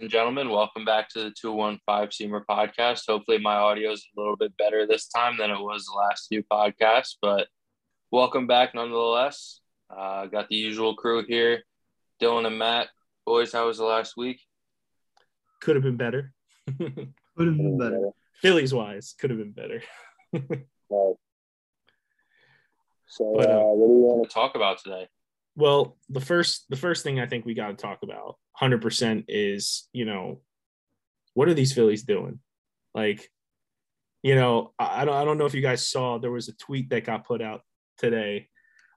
and gentlemen, welcome back to the 215 Seamer podcast. Hopefully my audio is a little bit better this time than it was the last few podcasts, but welcome back nonetheless. Got the usual crew here, Dylan and Matt. Boys, how was the last week? Could have been better. Phillies-wise, could have been better. Right. So but, what do you want to talk about today? Well, the first thing I think we got to talk about 100% is, you know, what are these Phillies doing? Like, you know, I don't know if you guys saw, there was a tweet that got put out today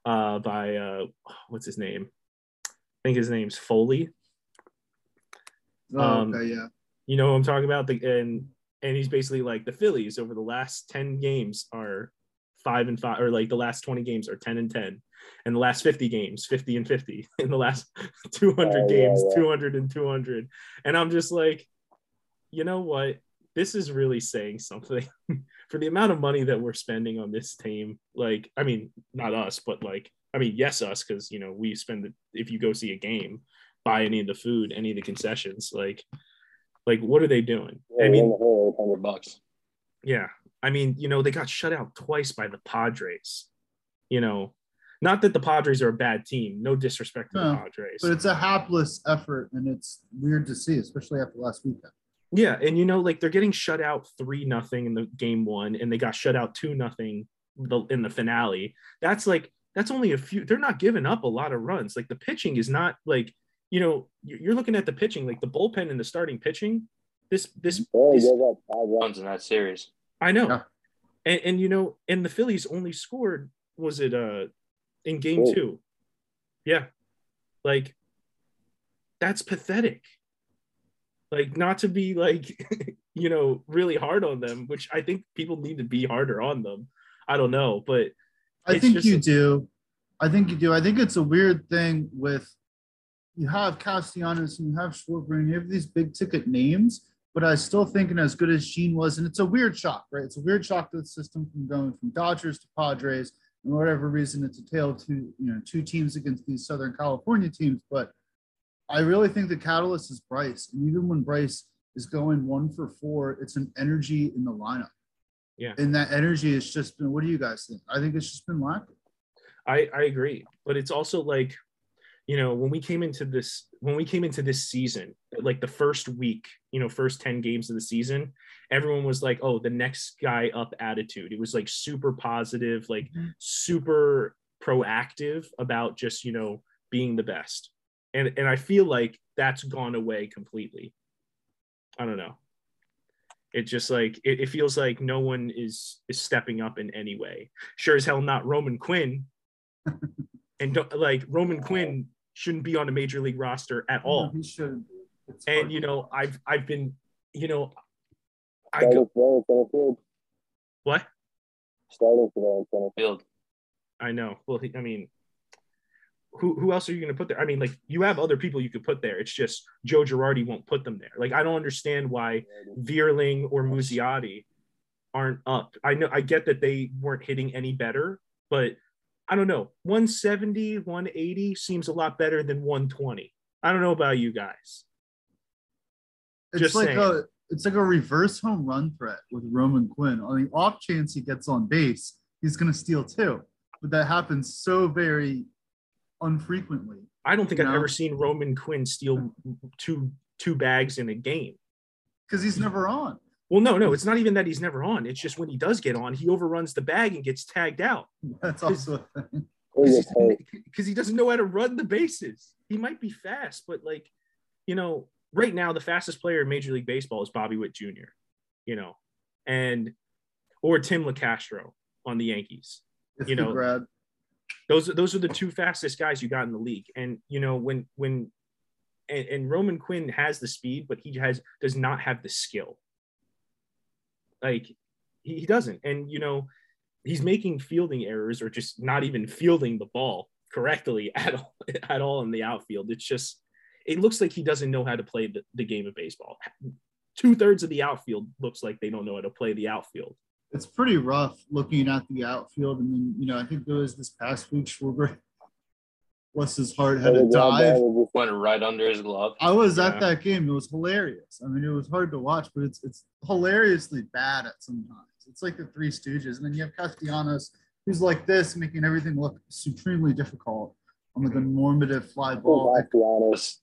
by what's his name? I think his name's Foley. Okay, yeah. You know what I'm talking about? And he's basically like, the Phillies over the last 10 games are 5-5, or like the last 20 games are 10-10, and the last 50 games 50-50, in the last 200 games 200-200. And I'm just like, you know what, this is really saying something for the amount of money that we're spending on this team. Like, I mean, not us, but like, I mean, yes, us, because, you know, we spend if you go see a game, buy any of the food, any of the concessions, like what are they doing? Yeah, I mean, $100. Yeah, I mean, you know, they got shut out twice by the Padres. You know, not that the Padres are a bad team. No disrespect to the Padres. But it's a hapless effort, and it's weird to see, especially after last weekend. Yeah, and, you know, like, they're getting shut out 3-0 in the game one, and they got shut out 2-0 in the finale. That's, like, that's only a few. They're not giving up a lot of runs. Like, the pitching is not, like, you know, you're looking at the pitching, like, the bullpen and the starting pitching. They got 5 runs in that series. I know. Yeah. And you know, and the Phillies only scored, was it in game 2? Yeah. Like, that's pathetic. Like, not to be like, you know, really hard on them, which I think people need to be harder on them. I don't know, but I think you do. I think it's a weird thing with, you have Castellanos and you have Schwarber and you have these big ticket names, but I still think as good as Jean was, and it's a weird shock, right? It's a weird shock to the system from going from Dodgers to Padres, and for whatever reason, it's a tale to, you know, two teams against these Southern California teams. But I really think the catalyst is Bryce, and even when Bryce is going 1-for-4, it's an energy in the lineup. Yeah, and that energy has just been. What do you guys think? I think it's just been lacking. I agree, but it's also like, you know, when we came into this season, like the first week, you know, first 10 games of the season, everyone was like, oh, the next guy up attitude. It was like super positive, like super proactive about just, you know, being the best. And I feel like that's gone away completely. I don't know. It just like, it feels like no one is stepping up in any way. Sure as hell not Roman Quinn. And like, Roman Quinn shouldn't be on a major league roster at all. No, he shouldn't. And you know, I've been, you know, starting for the field. I know. Well, I mean, who else are you going to put there? I mean, like, you have other people you could put there. It's just Joe Girardi won't put them there. Like, I don't understand why Veerling or Musiati aren't up. I know, I get that they weren't hitting any better, but I don't know. 170, 180 seems a lot better than 120. I don't know about you guys. It's like a reverse home run threat with Roman Quinn. On the off chance he gets on base, he's going to steal 2. But that happens so very infrequently. I don't think I've ever seen Roman Quinn steal two bags in a game. Because he's never on. Well, no, it's not even that he's never on. It's just when he does get on, he overruns the bag and gets tagged out. That's also a thing. Because he doesn't know how to run the bases. He might be fast, but, like, you know, right now the fastest player in Major League Baseball is Bobby Witt Jr., you know, and or Tim LaCastro on the Yankees. You know, those are the 2 fastest guys you got in the league. And, you know, when Roman Quinn has the speed, but he does not have the skill. Like, he doesn't. And, you know, he's making fielding errors or just not even fielding the ball correctly at all in the outfield. It's just, it looks like he doesn't know how to play the game of baseball. 2/3 of the outfield looks like they don't know how to play the outfield. It's pretty rough looking at the outfield. I mean, you know, I think there was this past week, Schwarber What's his heart had a dive. Went right under his glove. I was at that game. It was hilarious. I mean, it was hard to watch, but it's hilariously bad at sometimes. It's like the Three Stooges. And then you have Castellanos, who's like this, making everything look supremely difficult on like a normative fly ball. Castellanos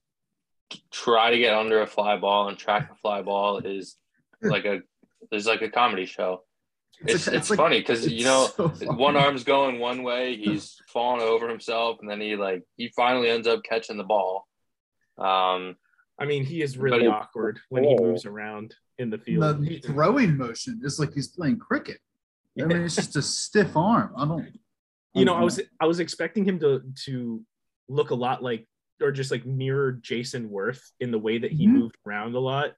try to get under a fly ball and track a fly ball is like a there's like a comedy show. It's like, funny because, you know, so one arm's going one way. He's falling over himself, and then he finally ends up catching the ball. I mean, he is really awkward when he moves around in the field. The throwing motion is like he's playing cricket. I mean, it's just a stiff arm. I was expecting him to look a lot like or just like mirror Jason Wirth in the way that he moved around a lot.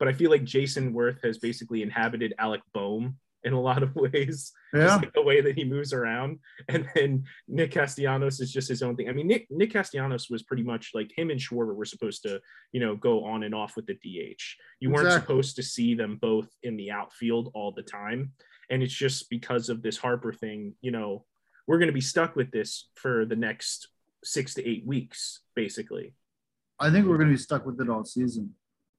But I feel like Jason Wirth has basically inhabited Alec Bohm in a lot of ways, just like the way that he moves around. And then Nick Castellanos is just his own thing. I mean, Nick Castellanos was pretty much like him and Schwarber were supposed to, you know, go on and off with the DH. You weren't supposed to see them both in the outfield all the time. And it's just because of this Harper thing, you know, we're going to be stuck with this for the next 6 to 8 weeks, basically. I think we're going to be stuck with it all season.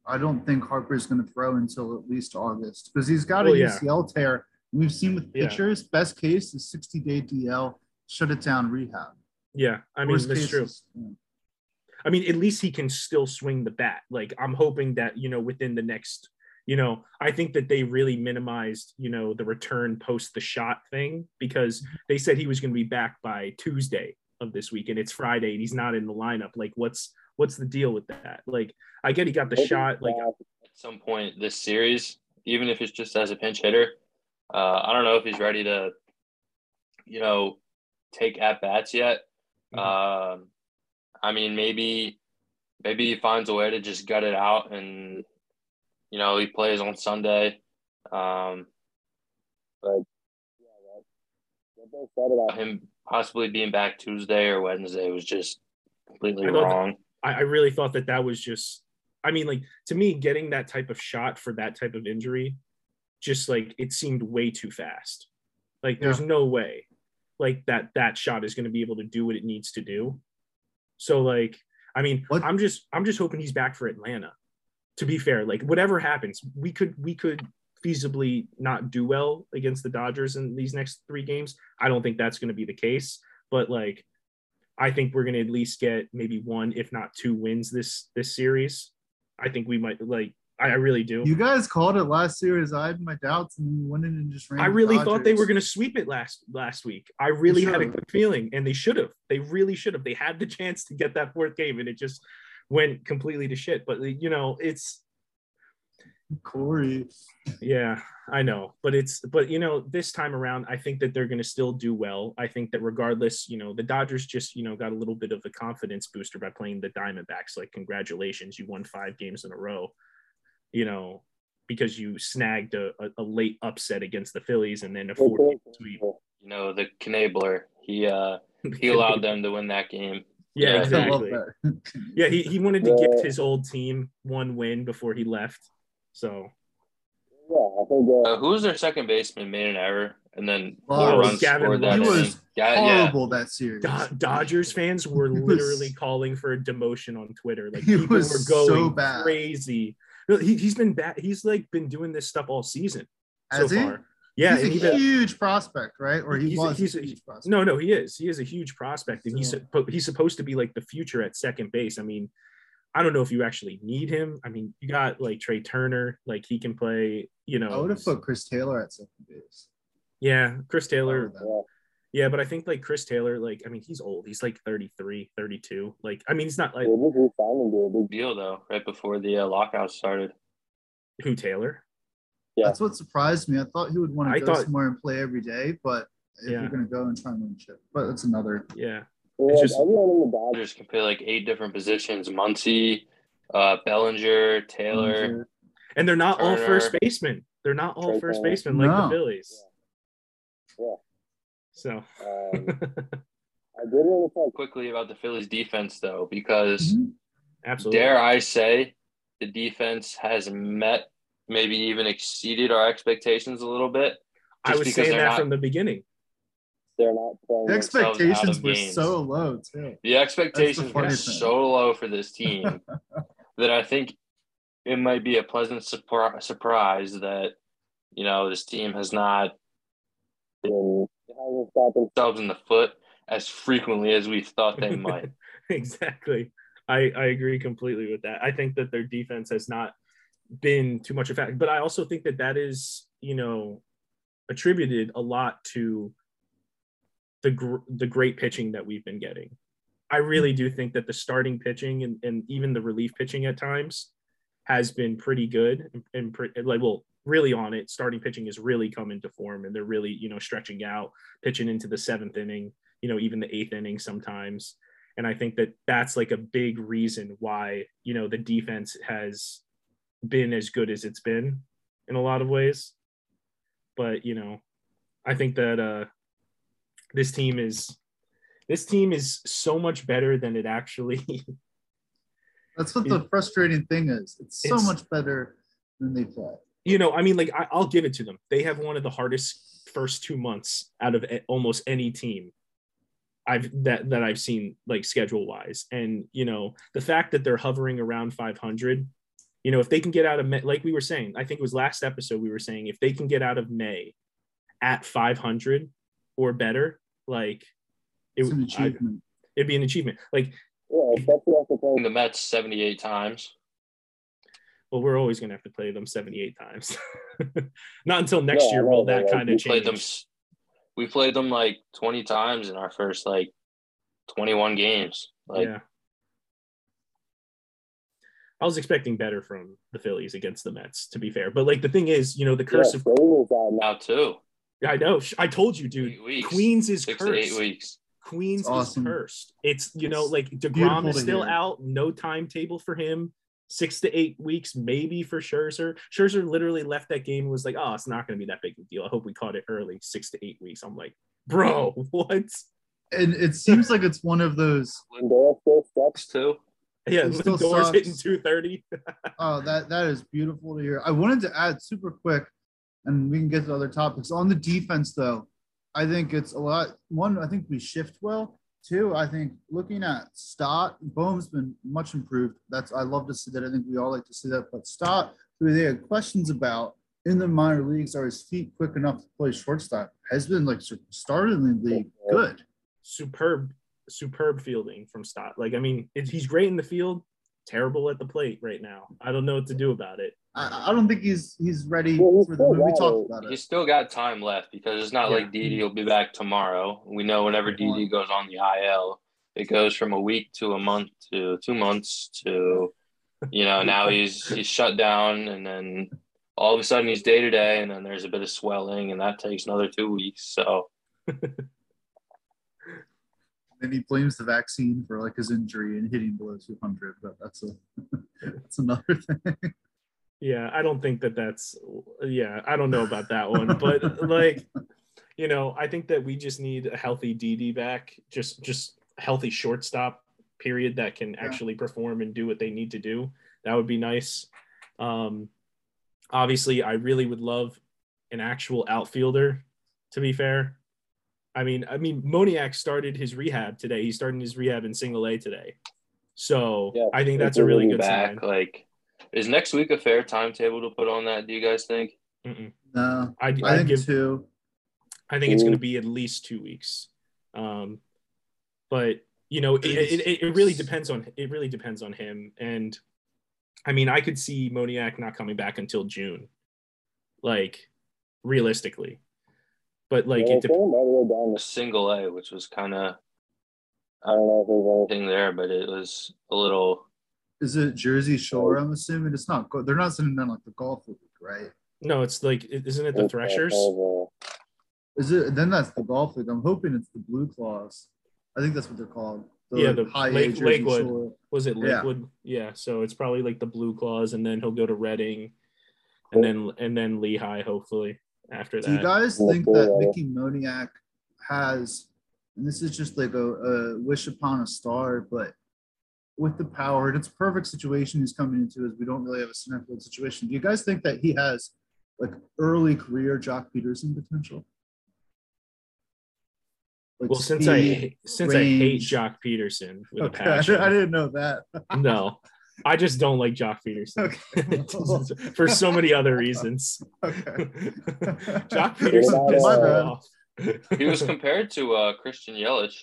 I don't think Harper's going to throw until at least August because he's got a UCL tear. We've seen with pitchers, best case is 60-day DL, shut it down, rehab. Yeah, I mean, that's true. Yeah. I mean, at least he can still swing the bat. Like, I'm hoping that, you know, within the next, you know, I think that they really minimized, you know, the return post the shot thing because they said he was going to be back by Tuesday of this week, and it's Friday, and he's not in the lineup. Like, What's the deal with that? Like, I get he got the shot. Like at some point this series, even if it's just as a pinch hitter, I don't know if he's ready to, you know, take at-bats yet. I mean, maybe he finds a way to just gut it out and, you know, he plays on Sunday. But what they said about him possibly being back Tuesday or Wednesday was just completely wrong. I really thought that was just – I mean, like, to me, getting that type of shot for that type of injury, just, like, it seemed way too fast. Like, there's no way, like, that shot is going to be able to do what it needs to do. So, like, I mean, I'm just hoping he's back for Atlanta, to be fair. Like, whatever happens, we could feasibly not do well against the Dodgers in these next 3 games. I don't think that's going to be the case. But, like – I think we're going to at least get maybe 1, if not 2 wins this series. I think we might, like, I really do. You guys called it last series. I had my doubts and we went in and just ran. I really thought they were going to sweep it last week. I really had a good feeling, and they should have. They really should have. They had the chance to get that 4th game, and it just went completely to shit. But, you know, it's Corey. Yeah, I know. But you know, this time around, I think that they're going to still do well. I think that regardless, you know, the Dodgers just, you know, got a little bit of a confidence booster by playing the Diamondbacks. Like, congratulations, you won 5 games in a row, you know, because you snagged a late upset against the Phillies and then a 4-game sweep. You know, the Knabler, he allowed them to win that game. Yeah, exactly. Yeah, he wanted to gift his old team 1 win before he left. So, yeah, I think who was their second baseman made an error and then 4 runs scored that. He was horrible that series. Dodgers fans were literally calling for a demotion on Twitter. Like, people were going so crazy. No, he's been bad. He's like been doing this stuff all season so far. Yeah, he's a huge prospect, right? Or he's a huge prospect. No, he is. He is a huge prospect, and he's supposed to be like the future at second base. I mean, I don't know if you actually need him. I mean, you got like Trey Turner, like he can play, you know. I would have put Chris Taylor at second base. Yeah, Chris Taylor. Yeah, but I think like Chris Taylor, like, I mean, he's old. He's like 33, 32. Like, I mean, he's not like. It was a big deal though, right before the lockout started. Who, Taylor? Yeah. That's what surprised me. I thought he would want to go somewhere and play every day, but if you're going to go and try and win shit. But that's another. Yeah. It's just, everyone in the Dodgers can play like 8 different positions: Muncy, Bellinger, Taylor, and they're not Turner, all first basemen. They're not all Trey first basemen like the Phillies. Yeah. So I did want to talk quickly about the Phillies' defense, though, because dare I say, the defense has met, maybe even exceeded our expectations a little bit. I was saying that from the beginning. they're not playing. The expectations were so low, too. The expectations were so low for this team that I think it might be a pleasant surprise that, you know, this team has not been shot themselves in the foot as frequently as we thought they might. Exactly. I agree completely with that. I think that their defense has not been too much effective, but I also think that that is, you know, attributed a lot to the great pitching that we've been getting. I really do think that the starting pitching and even the relief pitching at times has been pretty good and pretty, like, well, really on it. Starting pitching is really coming to form and they're really, you know, stretching out, pitching into the seventh inning, you know, even the eighth inning sometimes. And I think that that's like a big reason why, you know, the defense has been as good as it's been in a lot of ways. But, you know, I think that this team is so much better than it actually. That's what the frustrating thing is. It's so much better than they play. You know, I mean, like, I'll give it to them. They have one of the hardest first 2 months out of almost any team I've seen, like, schedule wise. And, you know, the fact that they're hovering around 500, you know, if they can get out of May, like we were saying, I think it was last episode, we were saying if they can get out of May at 500 or better, like, it'd be an achievement. Like, yeah, especially after playing the Mets 78 times. Well, we're always going to have to play them 78 times. Not until next year will that kind of change. We played them like 20 times in our first like 21 games. Like, yeah. I was expecting better from the Phillies against the Mets, to be fair. But, like, the thing is, you know, the curse of – now, too. I know. I told you, dude. Queens is cursed. 6 to 8 weeks. Queens is cursed. It's, you know, like, DeGrom is still out. No timetable for him. 6 to 8 weeks, maybe, for Scherzer. Scherzer literally left that game and was like, oh, it's not going to be that big of a deal. I hope we caught it early, 6 to 8 weeks. I'm like, bro, what? And it seems like it's one of those. Lindor still sucks, too. Yeah, Lindor's hitting 230. Oh, that is beautiful to hear. I wanted to add super quick, and we can get to other topics. On the defense, though, I think it's a lot. One, I think we shift well. Two, I think looking at Stott, Bohm's been much improved. I love to see that. I think we all like to see that. But Stott, who they had questions about in the minor leagues, are his feet quick enough to play shortstop, has been, like, startlingly good. Superb fielding from Stott. Like, I mean, he's great in the field, terrible at the plate right now. I don't know what to do about it. I don't think he's ready for the movie. We talked about it. He's still got time left because it's not like D.D. will be back tomorrow. We know whenever D.D. goes on the IL, it goes from a week to a month to 2 months to, you know, now he's shut down, and then all of a sudden he's day-to-day, and then there's a bit of swelling, and that takes another 2 weeks. So then he blames the vaccine for, like, his injury and hitting below 200, but that's another thing. Yeah, I don't think that's – yeah, I don't know about that one. But, like, you know, I think that we just need a healthy DD back, just healthy shortstop, period, that can actually perform and do what they need to do. That would be nice. Obviously, I really would love an actual outfielder, to be fair. I mean, Moniak started his rehab today. He's starting his rehab in single A today. So, yeah, I think that's a really good sign. Like, is next week a fair timetable to put on that, do you guys think? Mm-mm. No, I think two. I think it's going to be at least 2 weeks. But, you know, it really depends on him. And, I mean, I could see Moniak not coming back until June, like, realistically. But, like, it depends. All the way down to single A, which was kind of – I don't know if there was anything there, but it was a little – Is it Jersey Shore? I'm assuming it's not. They're not sending down like the Golf League, right? No, it's like, isn't it the Threshers? Is it? Then that's the Golf League. I'm hoping it's the Blue Claws. I think that's what they're called. Lakewood. Shore. Was it Lakewood? Yeah. So it's probably like the Blue Claws, and then he'll go to Reading, and then Lehigh, hopefully after that. Do you guys think that Mickey Moniak has? And this is just like a wish upon a star, but. With the power, and it's a perfect situation he's coming into is we don't really have a center field situation. Do you guys think that he has, like, early career Jock Peterson potential? Well, since I hate Jock Peterson with a passion, I didn't know that. No, I just don't like Jock Peterson for so many other reasons. Jock Peterson pissed me off. He was compared to Christian Yelich,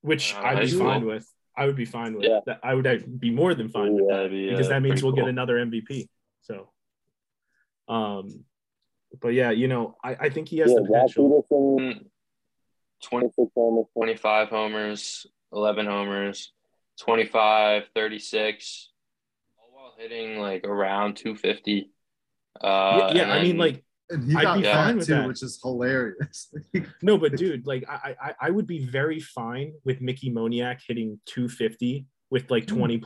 which I'd be fine with. I would be fine with that. I would be more than fine with that because that means we'll get another MVP. So, but yeah, you know, I think he has the potential. Peterson, 26 homers, 25 homers, 11 homers, 25, 36, all while hitting like around 250. Yeah, I mean, like. And he got fine with that, which is hilarious. No, but dude, like I would be very fine with Mickey Moniak hitting 250 with like 20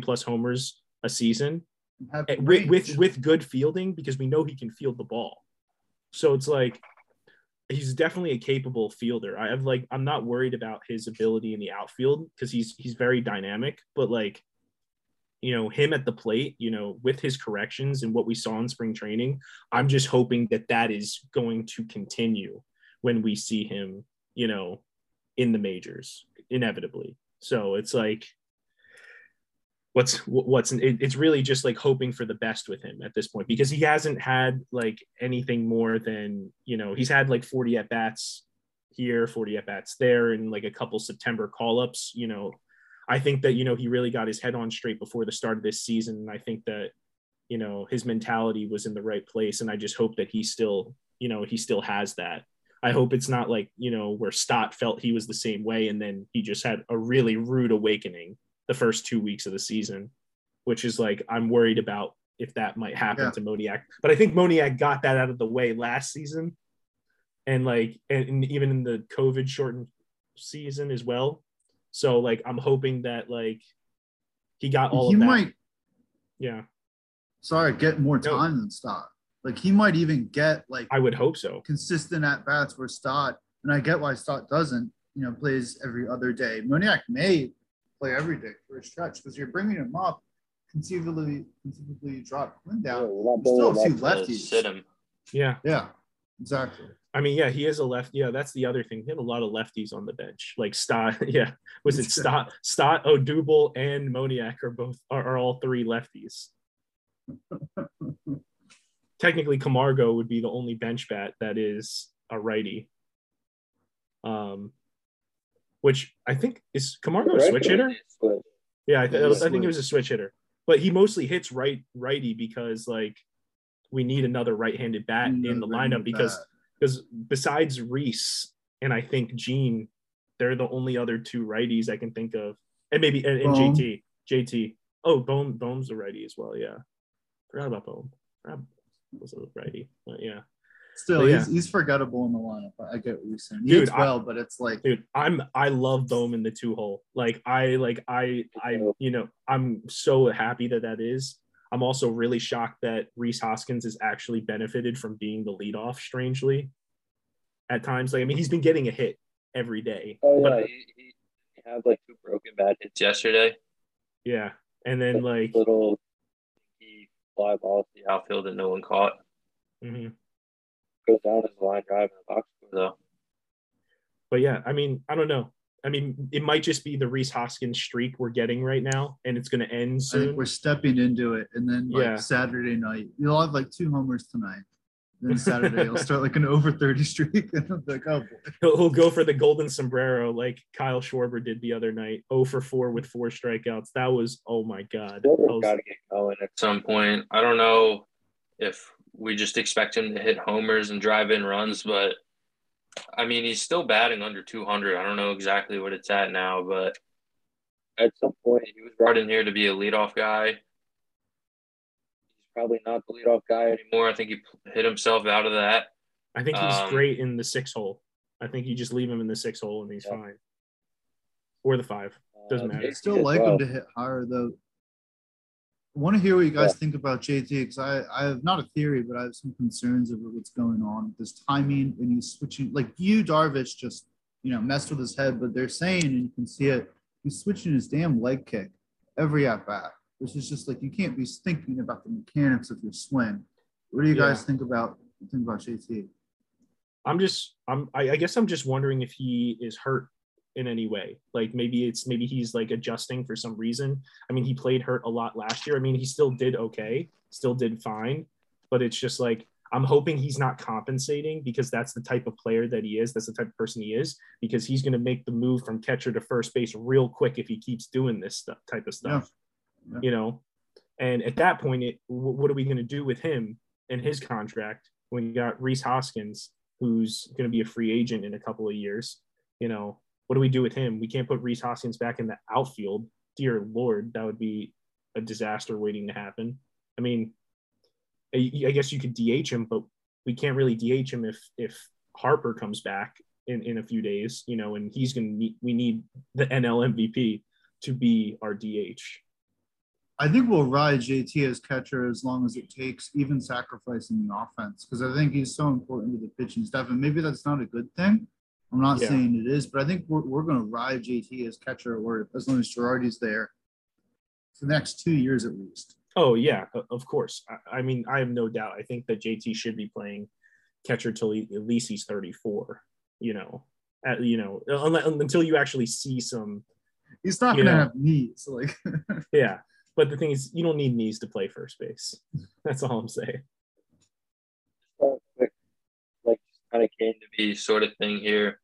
plus homers a season with good fielding, because we know he can field the ball. So it's like he's definitely a capable fielder. I'm not worried about his ability in the outfield because he's very dynamic, but like, you know, him at the plate, you know, with his corrections and what we saw in spring training, I'm just hoping that is going to continue when we see him, you know, in the majors inevitably. So it's like, it's really just like hoping for the best with him at this point, because he hasn't had like anything more than, you know, he's had like 40 at bats here, 40 at bats there, and like a couple September call-ups, you know. I think that, you know, he really got his head on straight before the start of this season. And I think that, you know, his mentality was in the right place. And I just hope that he still has that. I hope it's not like, you know, where Stott felt he was the same way, and then he just had a really rude awakening the first 2 weeks of the season, which is like, I'm worried about if that might happen to Moniak. But I think Moniak got that out of the way last season. And like, and even in the COVID shortened season as well. So, like, I'm hoping that, like, he got all of that. He might – yeah. Sorry, get more time than Stott. Like, he might even get, like – I would hope so. Consistent at-bats for Stott. And I get why Stott doesn't, you know, plays every other day. Moniak may play every day for a stretch because you're bringing him up. Conceivably you drop Quinn down. You still have two lefties. Sit him. Yeah. Yeah, exactly. I mean, yeah, he is a left. Yeah, that's the other thing. He had a lot of lefties on the bench, like Stott. Yeah, was it Stott, Odubel, and Moniak are all three lefties. Technically, Camargo would be the only bench bat that is a righty. Which I think is Camargo a switch hitter. Yeah, I think it was a switch hitter, but he mostly hits righty because like we need another right-handed bat in the lineup because. Because besides Rhys and I think Jean, they're the only other two righties I can think of, and maybe and JT. Oh, Bohm's a righty as well. Yeah, forgot about Bohm. Was a righty, but yeah. Still, but, yeah. He's forgettable in the lineup. I get what you're saying. He hits well, but it's like, dude, I love Bohm in the two hole. I'm so happy that is. I'm also really shocked that Rhys Hoskins has actually benefited from being the leadoff, strangely, at times. Like, I mean, he's been getting a hit every day. Oh, yeah. He had, like, two broken bad hits yesterday. Yeah. And then, like – little fly ball to the outfield that no one caught. Mm-hmm. Goes down as a line drive in the box score, though. But, yeah, I mean, I don't know. I mean, it might just be the Rhys Hoskins streak we're getting right now, and it's going to end soon. I think we're stepping into it, and then Saturday night, you'll have like two homers tonight. Then Saturday, you'll start like an over 30 streak, and I'm like, oh boy. He'll go for the golden sombrero like Kyle Schwarber did the other night, 0-for-4 with 4 strikeouts. That was, oh my god. Schwarber's got to get going at some point. I don't know if we just expect him to hit homers and drive in runs, but. I mean, he's still batting under 200. I don't know exactly what it's at now, but at some point he was brought in here to be a leadoff guy. He's probably not the leadoff guy anymore. I think he hit himself out of that. I think he's great in the 6-hole. I think you just leave him in the 6-hole and he's fine. Or the 5. Doesn't matter. I still like him to hit higher, though. I want to hear what you guys think about JT, because I have not a theory, but I have some concerns over what's going on with this timing and he's switching. Like Darvish just, you know, messed with his head, but they're saying, and you can see it, he's switching his damn leg kick every at bat, which is just like you can't be thinking about the mechanics of your swing. What do you guys think about JT? I guess I'm just wondering if he is hurt in any way. Like maybe he's like adjusting for some reason. I mean, he played hurt a lot last year. I mean, he still did okay, still did fine, but it's just like, I'm hoping he's not compensating, because that's the type of player that he is. That's the type of person he is, because he's going to make the move from catcher to first base real quick if he keeps doing this type of stuff, yeah. You know? And at that point, what are we going to do with him and his contract when you got Rhys Hoskins, who's going to be a free agent in a couple of years? You know, what do we do with him? We can't put Rhys Hoskins back in the outfield. Dear Lord, that would be a disaster waiting to happen. I mean, I guess you could DH him, but we can't really DH him if Harper comes back in a few days, you know, and he's going to need, we need the NL MVP to be our DH. I think we'll ride JT as catcher as long as it takes, even sacrificing the offense, because I think he's so important to the pitching staff. And maybe that's not a good thing. I'm not saying it is, but I think we're going to ride JT as catcher, or as long as Girardi's there, for the next 2 years at least. Oh, yeah, of course. I mean, I have no doubt. I think that JT should be playing catcher till at least he's 34, you know, until you actually see some. He's not going to have knees. Like. Yeah, but the thing is, you don't need knees to play first base. That's all I'm saying. Like, kind of came to be sort of thing here.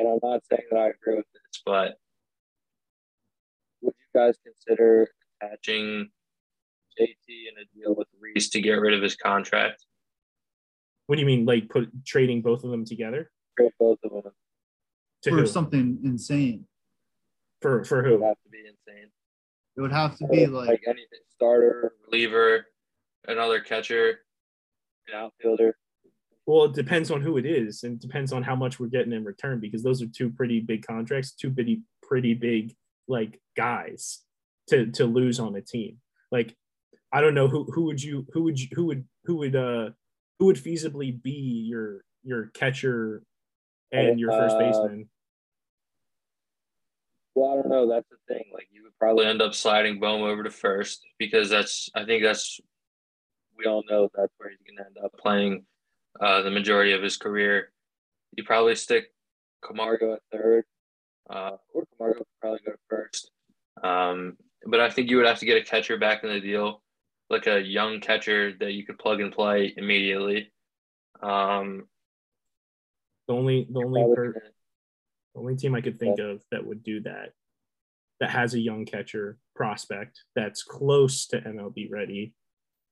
And I'm not saying that I agree with this, but would you guys consider – attaching JT in a deal with Rhys to get rid of his contract? What do you mean, like trading both of them together? Trade both of them. For something insane. For who? It would have to be insane. It would have to be like anything. Starter, reliever, another catcher, an outfielder. Well, it depends on who it is, and it depends on how much we're getting in return, because those are two pretty big contracts, two pretty big like guys to lose on a team. Like, I don't know who would feasibly be your catcher and your first baseman. Well, I don't know. That's the thing. Like, you would probably end up sliding Bohm over to first, because we all know that's where he's going to end up playing the majority of his career. You probably stick Camargo at third, or Camargo would probably go to first. But I think you would have to get a catcher back in the deal, like a young catcher that you could plug and play immediately. The only team I could think of that would do that, that has a young catcher prospect that's close to MLB ready,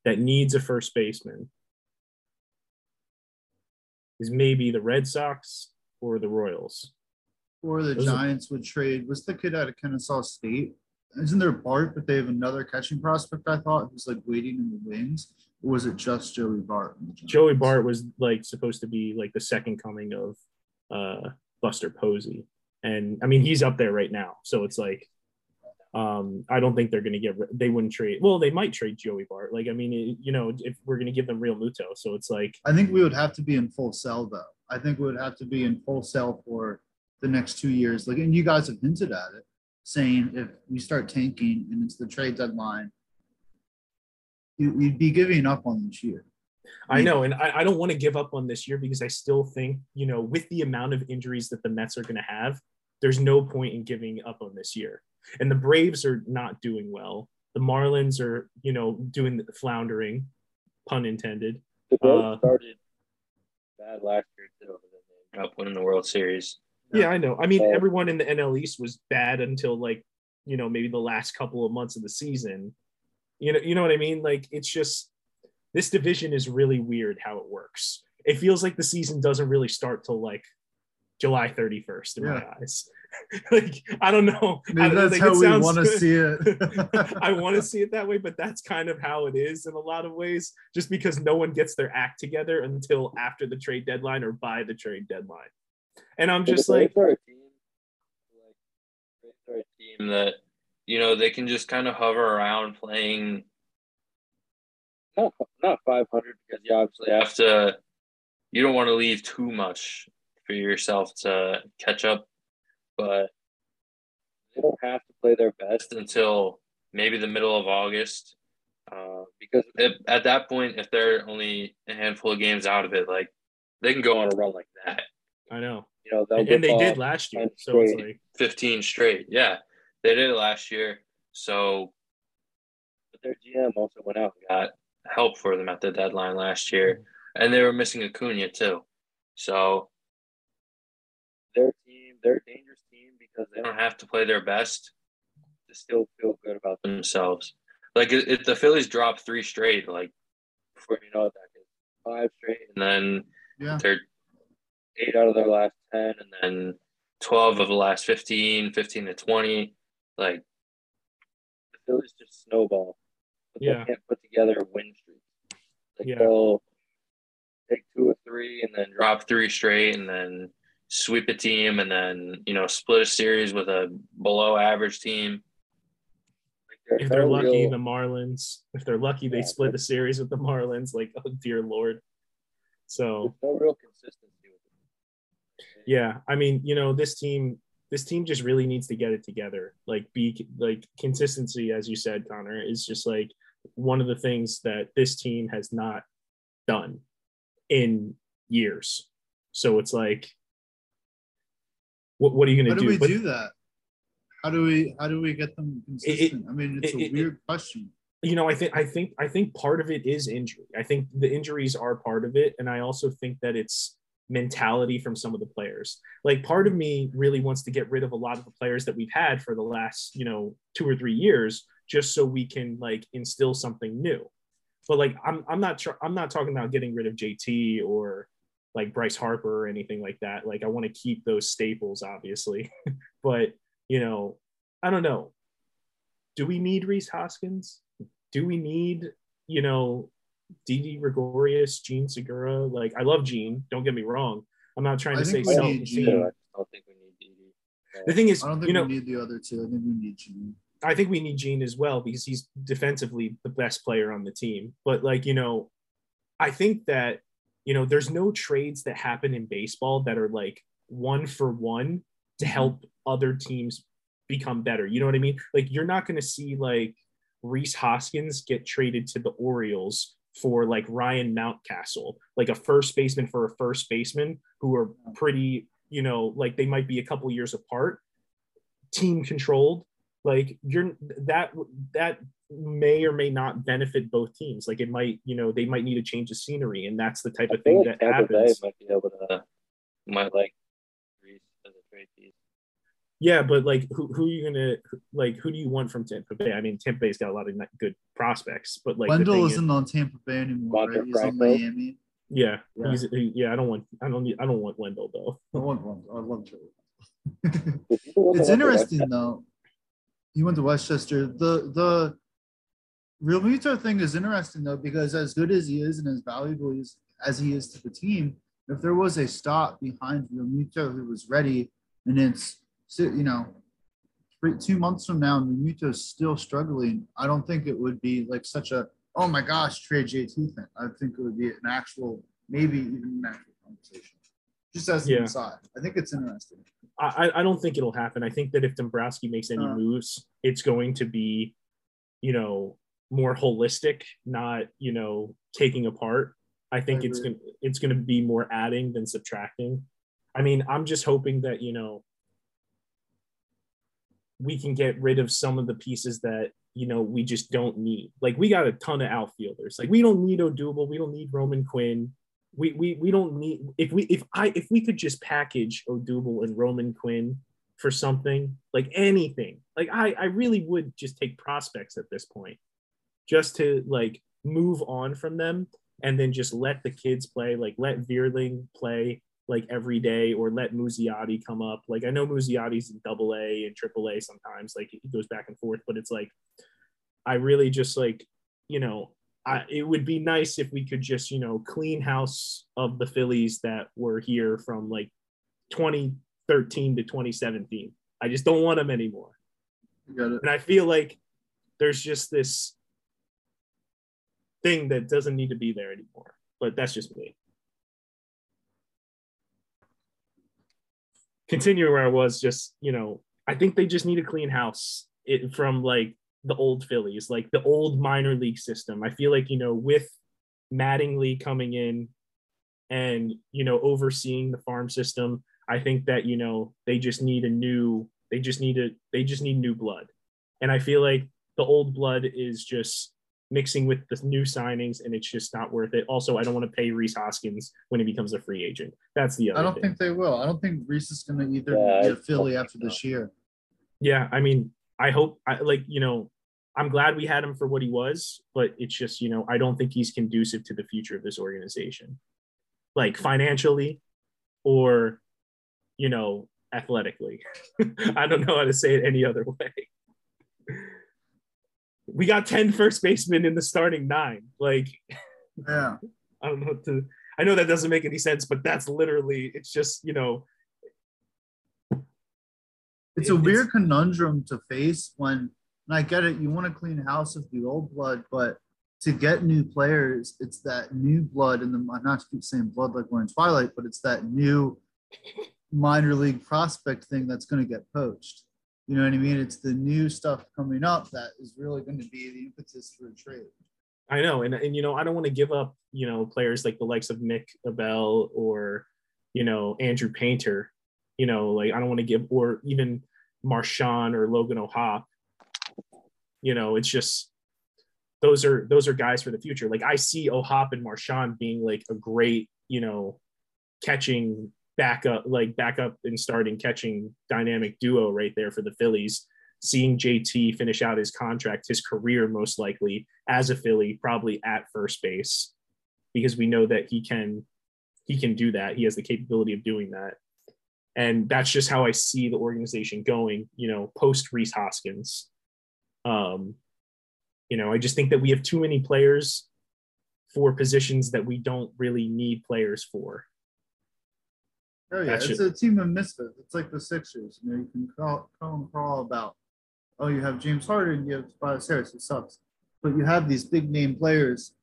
that needs a first baseman, is maybe the Red Sox or the Royals. Or the Giants would trade. Was the kid out of Kennesaw State? Isn't there Bart, but they have another catching prospect, I thought, who's like waiting in the wings? Or was it just Joey Bart? Joey Bart was like supposed to be like the second coming of Buster Posey. And I mean, he's up there right now. So it's like, I don't think they're going to they wouldn't trade. Well, they might trade Joey Bart. Like, I mean, if we're going to give them Real Muto. So it's like, I think we would have to be in full sell, though. I think we would have to be in full sell for the next 2 years, like, and you guys have hinted at it, saying if we start tanking and it's the trade deadline, you'd be giving up on this year. I know, and I don't want to give up on this year, because I still think, you know, with the amount of injuries that the Mets are going to have, there's no point in giving up on this year. And the Braves are not doing well. The Marlins are, you know, doing the floundering, pun intended. The Braves started bad last year too, and then they ended up winning the World Series. Yeah, I know. I mean, everyone in the NL East was bad until, like, you know, maybe the last couple of months of the season. You know what I mean? Like, it's just, this division is really weird how it works. It feels like the season doesn't really start till like July 31st in my eyes. Like, I don't know. Maybe that's how we want to see it. I want to see it that way, but that's kind of how it is in a lot of ways, just because no one gets their act together until after the trade deadline or by the trade deadline. And I'm just like, they're a team that, you know, they can just kind of hover around playing not 500, because you obviously have to, you don't want to leave too much for yourself to catch up, but they don't have to play their best until maybe the middle of August, because at that point, if they're only a handful of games out of it, like, they can go on a run like that. I know. You know, and they did last year. So it's like 15 straight. Yeah, they did it last year. So but their GM also went out and got help for them at the deadline last year. And they were missing Acuna too. So their team, they're a dangerous team because they don't have to play their best to still feel good about themselves. Like if the Phillies drop 3 straight, like before you know it, that is 5 straight, and then they're 8 out of their last 10, and then 12 of the last 15, 15 to 20. Like the Phillies just snowball, but they can't put together a win streak. Like they'll take 2 or 3, and then drop 3 straight, and then sweep a team, and then split a series with a below average team. Like if they're lucky, the Marlins. If they're lucky, they split the series with the Marlins. Like, oh dear Lord. So there's no real consistency with it. Yeah, I mean, this team just really needs to get it together. Like, consistency, as you said, Connor, is just like one of the things that this team has not done in years. So it's like, what are you going to do? How do we do that? How do we get them consistent? It's a weird question. I think part of it is injury. I think the injuries are part of it, and I also think that it's mentality from some of the players. Like, part of me really wants to get rid of a lot of the players that we've had for the last 2 or 3 years, just so we can like instill something new. But like, I'm not talking about getting rid of JT or like Bryce Harper or anything like that. Like, I want to keep those staples, obviously, but I don't know. Do we need Rhys Hoskins? Do we need, D.D. Gregorius, Jean Segura? Like, I love Jean. Don't get me wrong. I'm not trying to say so. I don't think we need D.D. The thing is, I don't think we need the other two. I think we need Jean. I think we need Jean as well because he's defensively the best player on the team. But like, I think that, there's no trades that happen in baseball that are like 1-for-1 to help other teams become better. You know what I mean? Like, you're not going to see like Rhys Hoskins get traded to the Orioles for like Ryan Mountcastle, like a first baseman for a first baseman who are pretty, like they might be a couple years apart, team controlled. Like that may or may not benefit both teams. Like it might, they might need a change of scenery, and that's the type of thing that happens. Might be able to, might like Rhys as a trade piece. Yeah, but like, who are you gonna like? Who do you want from Tampa Bay? I mean, Tampa Bay's got a lot of good prospects, but like Wendell isn't on Tampa Bay anymore. Right? He's in Miami. Yeah. He's. I don't want Wendell though. I want Wendell. I love Joey. It's interesting though. He went to Westchester. The Real Muto thing is interesting though, because as good as he is and as valuable as he is to the team, if there was a stop behind Real Muto who was ready, and it's 2 months from now, and Muto's still struggling, I don't think it would be like such a, oh my gosh, trade JT thing. I think it would be an actual, maybe even an actual conversation. Just as an aside. I think it's interesting. I don't think it'll happen. I think that if Dombrowski makes any moves, it's going to be, more holistic, not, taking apart. I think it's going to be more adding than subtracting. I mean, I'm just hoping that, we can get rid of some of the pieces that, we just don't need. Like, we got a ton of outfielders. Like, we don't need Odubel. We don't need Roman Quinn. We don't need, if we could just package Odubel and Roman Quinn for something, like anything, like I really would just take prospects at this point, just to like move on from them and then just let the kids play, like let Veerling play like every day, or let Musiati come up. Like, I know Musiati's in AA and AAA sometimes, like it goes back and forth, but it's like, I really just like, it would be nice if we could just, clean house of the Phillies that were here from like 2013 to 2017. I just don't want them anymore. You got it. And I feel like there's just this thing that doesn't need to be there anymore, but that's just me. Continue where I was, just, I think they just need a clean house from like the old Phillies, like the old minor league system. I feel like, with Mattingly coming in and, you know, overseeing the farm system. I think that, you know, they just need new blood. And I feel like the old blood is just mixing with the new signings, and it's just not worth it. Also, I don't want to pay Rhys Hoskins when he becomes a free agent. That's the other thing. I don't think they will. I don't think Rhys is going to either be a Philly after this year. Yeah, I mean, I hope, I'm glad we had him for what he was, but it's just, you know, I don't think he's conducive to the future of this organization, like financially or, you know, athletically. I don't know how to say it any other way. We got 10 first basemen in the starting 9. Like, yeah, I don't know what to, I know that doesn't make any sense, but that's literally, it's just, you know, it's a weird conundrum to face when, and I get it, you want to clean house with the old blood, but to get new players, it's that new blood in the, I'm not saying blood like we're in Twilight, but it's that new minor league prospect thing that's going to get poached. You know what I mean? It's the new stuff coming up that is really going to be the impetus for a trade. I know. And you know, I don't want to give up, you know, players like the likes of Nick Castellanos or, you know, Andrew Painter, you know, like I don't want to give, or even Marchand or Logan O'Hop. You know, it's just, those are guys for the future. Like I see O'Hop and Marchand being like a great, you know, catching backup and starting catching dynamic duo right there for the Phillies. Seeing JT finish out his contract, his career most likely as a Philly, probably at first base, because we know that he can do that. He has the capability of doing that. And that's just how I see the organization going, you know, post Rhys Hoskins. You know, I just think that we have too many players for positions that we don't really need players for. Oh yeah, it's a team of misfits. It's like the Sixers. You know, you can crawl about. Oh, you have James Harden, you have Tobias Harris. It sucks, but you have these big name players,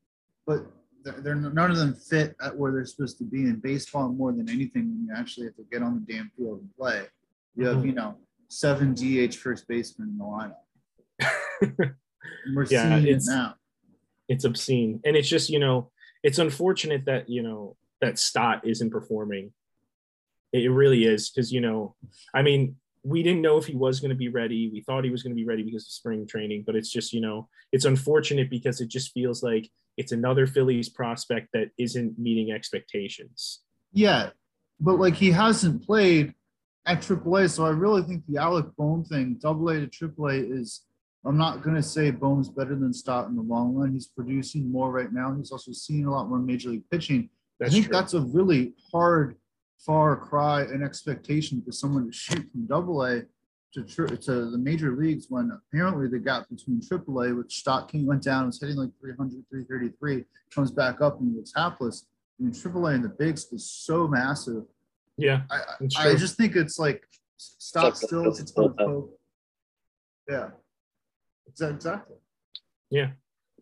but they're none of them fit at where they're supposed to be in baseball. More than anything, you actually have to get on the damn field and play. You have, you know, 7 DH first basemen in the lineup. We're seeing it now. It's obscene, and it's just, you know, it's unfortunate that, you know, that Stott isn't performing. It really is, because, you know, I mean, we didn't know if he was going to be ready. We thought he was going to be ready because of spring training, but it's just, you know, it's unfortunate because it just feels like it's another Phillies prospect that isn't meeting expectations. Yeah, but like he hasn't played at AAA, so I really think the Alec Bohm thing, AA to AAA, is, I'm not going to say Bohm's better than Stott in the long run. He's producing more right now. He's also seeing a lot more major league pitching. I think that's a really hard, far cry and expectation for someone to shoot from AA to the major leagues, when apparently the gap between AAA, which Stott went down, was hitting like 300, 333, comes back up and was hapless. I mean, AAA in the bigs is so massive. Yeah. I just think it's like Stott still is its own hope. Yeah. Exactly. Yeah.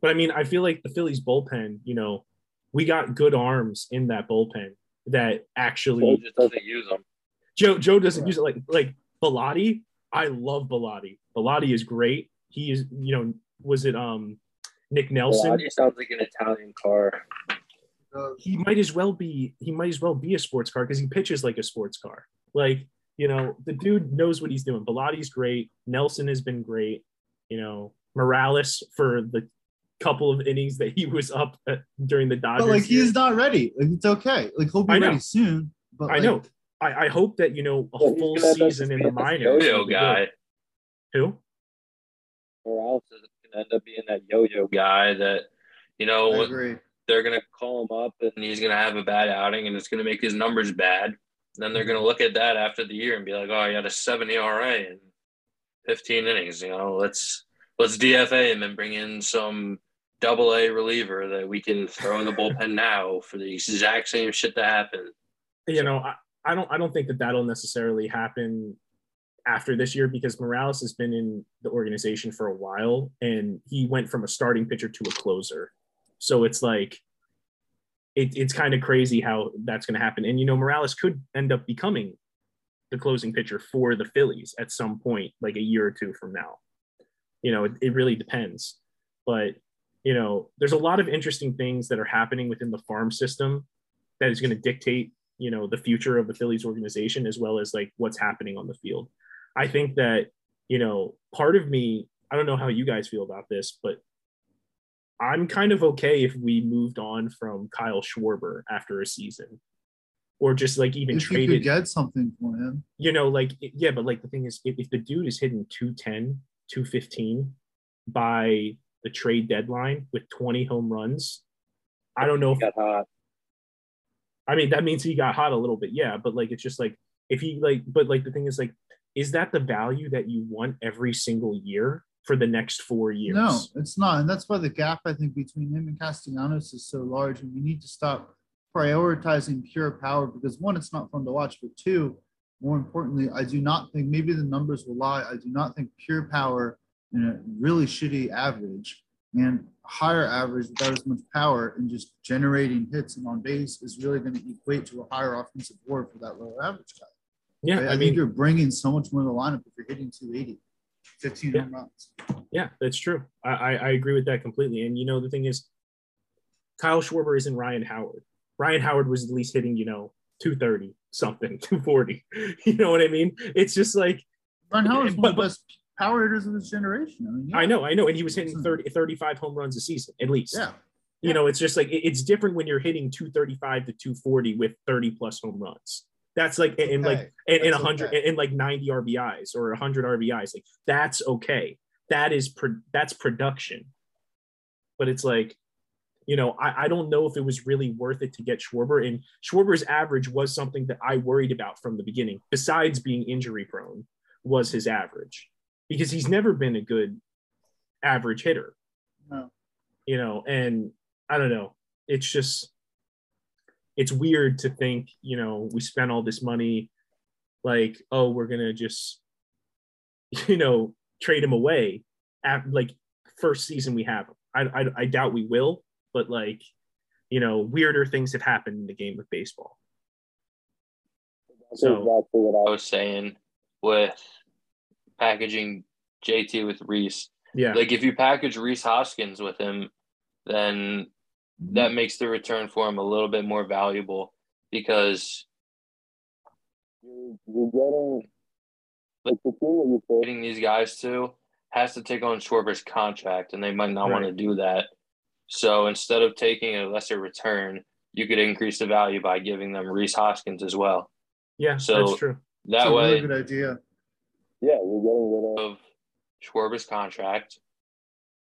But I mean, I feel like the Phillies bullpen, you know, we got good arms in that bullpen that actually Joe just doesn't use them. Joe doesn't use it. Like Bilotti. I love Bilotti. Bilotti is great. He is, you know, was it Nick Nelson? Bilotti sounds like an Italian car. He might as well be a sports car, because he pitches like a sports car. Like, you know, the dude knows what he's doing. Bilotti's great. Nelson has been great. You know, Morales for the couple of innings that he was up during the Dodgers. But like, he's not ready. Like, it's okay. Like, he'll be ready soon. But I know. I hope that, you know, a full season in the minors. Yo-yo guy. Who? Morales is going to end up being that yo-yo guy that, you know, they're going to call him up and he's going to have a bad outing and it's going to make his numbers bad. And then they're going to look at that after the year and be like, oh, he had a 7 ERA and 15 innings, you know, let's DFA him and bring in some AA reliever that we can throw in the bullpen now for the exact same shit to happen. You know, I don't think that that'll necessarily happen after this year, because Morales has been in the organization for a while and he went from a starting pitcher to a closer. So it's like, it's kind of crazy how that's going to happen. And, you know, Morales could end up becoming the closing pitcher for the Phillies at some point, like a year or two from now. You know, it really depends. But, you know, there's a lot of interesting things that are happening within the farm system that is going to dictate, you know, the future of the Phillies organization, as well as like what's happening on the field. I think that, you know, part of me, I don't know how you guys feel about this, but I'm kind of okay if we moved on from Kyle Schwarber after a season, or just like even if traded. You could get something for him. You know, like, yeah, but like the thing is, if the dude is hitting 210, 215 by the trade deadline with 20 home runs, I don't know if got hot. I mean, that means he got hot a little bit, yeah. But like, it's just like if he like, but like the thing is, like, is that the value that you want every single year for the next 4 years? No, it's not. And that's why the gap, I think, between him and Castellanos is so large. And we need to stop prioritizing pure power because, one, it's not fun to watch, but two, more importantly, I do not think, maybe the numbers will lie, I do not think pure power and a really shitty average and higher average without as much power and just generating hits and on base is really going to equate to a higher offensive WAR for that lower average guy. Yeah, right? I mean, you're bringing so much more to the lineup if you're hitting 280, 15 home runs. Yeah, that's true. I agree with that completely. And, you know, the thing is, Kyle Schwarber isn't Ryan Howard. Ryan Howard was at least hitting, you know, 230 something, 240. You know what I mean? It's just like – Ryan Howard's one of the best power hitters of this generation. I mean, yeah. I know. And he was hitting 35 home runs a season at least. Yeah. You know, it's just like it's different when you're hitting 235 to 240 with 30-plus home runs. That's like – and like – and 100 – and like 90 RBIs or 100 RBIs. Like, that's okay. That's production. But it's like – you know, I don't know if it was really worth it to get Schwarber. And Schwarber's average was something that I worried about from the beginning, besides being injury prone, was his average. Because he's never been a good average hitter. No. You know, and I don't know. It's just, it's weird to think, you know, we spent all this money, like, oh, we're going to just, you know, trade him away at like first season we have him. I doubt we will. But like, you know, weirder things have happened in the game of baseball. That's exactly what I was saying with packaging JT with Rhys. Yeah. Like, if you package Rhys Hoskins with him, then that makes the return for him a little bit more valuable because you're getting, like, the team that you're trading these guys to has to take on Schwarber's contract, and they might not want to do that. So instead of taking a lesser return, you could increase the value by giving them Rhys Hoskins as well. Yeah, so that's true. That's a really good idea. Yeah, we're getting rid of Schwarber's contract,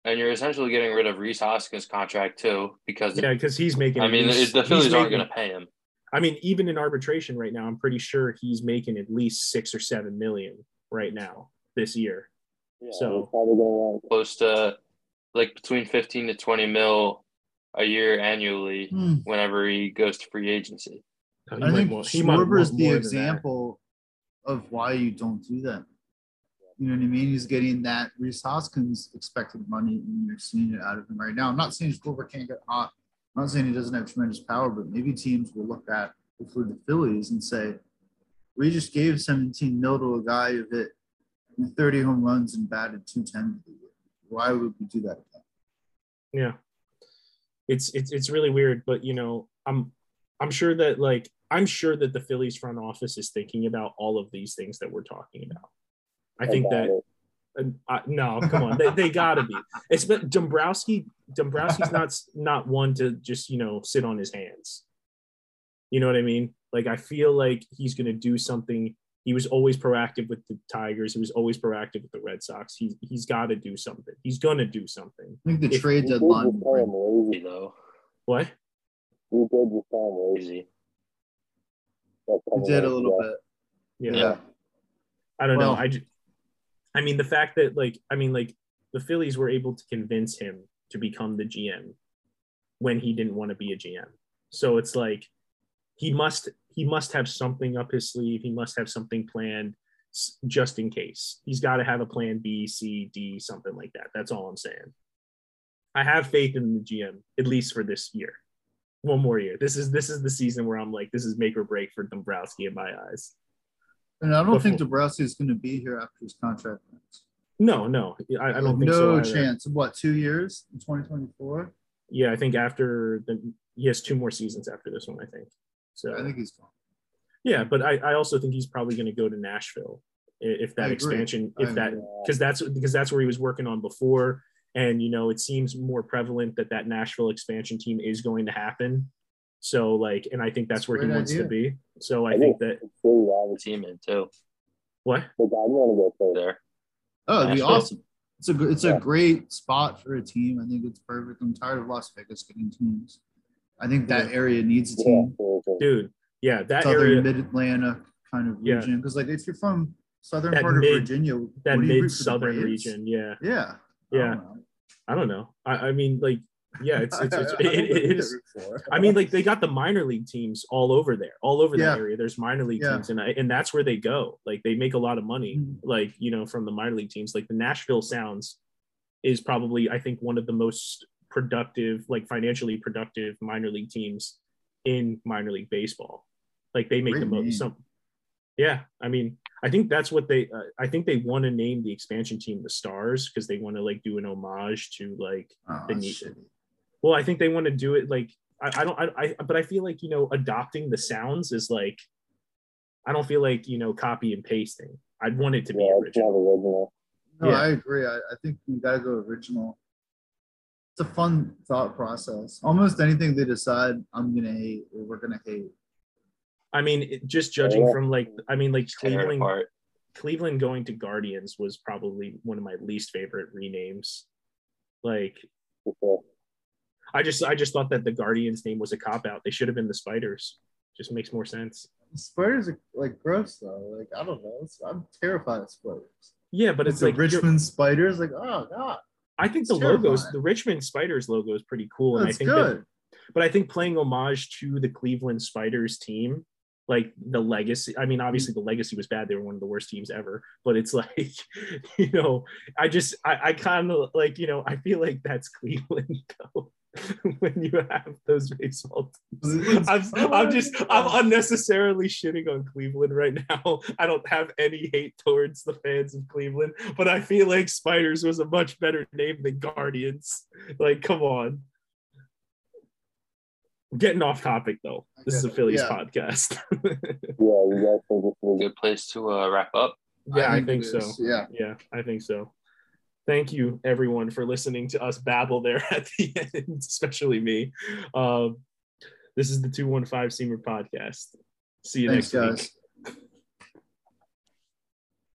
and you're essentially getting rid of Rhys Hoskins' contract too, because he's making. I mean, the Phillies aren't going to pay him. I mean, even in arbitration right now, I'm pretty sure he's making at least $6 or $7 million right now this year. Yeah, so probably going close to. Like between 15 to 20 mil a year annually whenever he goes to free agency. I think Schwarber is the example of why you don't do that. You know what I mean? He's getting that Rhys Hoskins expected money and you're seeing it out of him right now. I'm not saying Schwarber can't get hot. I'm not saying he doesn't have tremendous power, but maybe teams will look at, include the Phillies, and say, we just gave 17 mil to a guy who hit 30 home runs and batted 210 for the year. Why would we do that again? Yeah, it's really weird, but you know, I'm sure that the Phillies front office is thinking about all of these things that we're talking about. I think that no, come on, they gotta be. It's Dombrowski's not one to just, you know, sit on his hands. You know what I mean? Like, I feel like he's gonna do something. He was always proactive with the Tigers. He was always proactive with the Red Sox. He's got to do something. He's going to do something. I think the trade deadline. What? We did just sound lazy. We did a little bit. Yeah. I don't know. I mean, the fact that, like, I mean, like, the Phillies were able to convince him to become the GM when he didn't want to be a GM. So it's like he must have something up his sleeve. He must have something planned just in case. He's got to have a plan B, C, D, something like that. That's all I'm saying. I have faith in the GM, at least for this year. One more year. This is the season where I'm like, this is make or break for Dombrowski in my eyes. And I don't think Dombrowski is going to be here after his contract ends. No. I don't think so. No chance. What, 2 years in 2024? Yeah, I think after he has 2 more seasons after this one, I think. So I think he's gone. Yeah, but I also think he's probably going to go to Nashville if that expansion, if that, because that's where he was working on before. And, you know, it seems more prevalent that that Nashville expansion team is going to happen. So, like, and I think that's where he wants to be. So I think that – I have a team in, too. What? I want to go play there. Oh, it'd be awesome. It's a great spot for a team. I think it's perfect. I'm tired of Las Vegas getting teams. I think that area needs a team. Dude, yeah, that Southern area. Southern mid-Atlanta kind of region. Because, like, if you're from southern part of Virginia, that mid-southern region, yeah. I don't know. I mean, like, yeah, it is. I mean, like, they got the minor league teams all over there, that area. There's minor league teams, and that's where they go. Like, they make a lot of money, like, you know, from the minor league teams. Like, the Nashville Sounds is probably, I think, one of the most productive, like, financially productive minor league teams in minor league baseball. Like, they make the most. Yeah, I mean, I think that's what they. I think they want to name the expansion team the Stars because they want to, like, do an homage to, like, the nation. Well, I think they want to do it like but I feel like, you know, adopting the Sounds is like, I don't feel like, you know, copy and pasting. I'd want it to be original. No, yeah. I agree. I think we gotta go original. It's a fun thought process. Almost anything they decide, I'm gonna hate or we're gonna hate. I mean, just judging from, like, I mean, like, Cleveland going to Guardians was probably one of my least favorite renames. Like, I just thought that the Guardians name was a cop-out. They should have been the Spiders. Just makes more sense. The Spiders are, like, gross, though. Like, I don't know. I'm terrified of Spiders. Yeah, but it's like the Richmond Spiders. Like, oh, God. I think the Richmond Spiders logo is pretty cool. That's good. But I think playing homage to the Cleveland Spiders team, like, the legacy, I mean, obviously the legacy was bad. They were one of the worst teams ever, but it's like, you know, I kind of, like, you know, I feel like that's Cleveland, though. When you have those baseball teams, I'm unnecessarily shitting on Cleveland right now. I don't have any hate towards the fans of Cleveland, but I feel like Spiders was a much better name than Guardians. Like, come on. Getting off topic, though. This is a Phillies podcast. You guys think it's a good place to wrap up? Yeah, I think so. Yeah, I think so. Thank you, everyone, for listening to us babble there at the end, especially me. This is the 215 Seamer podcast. See you next week.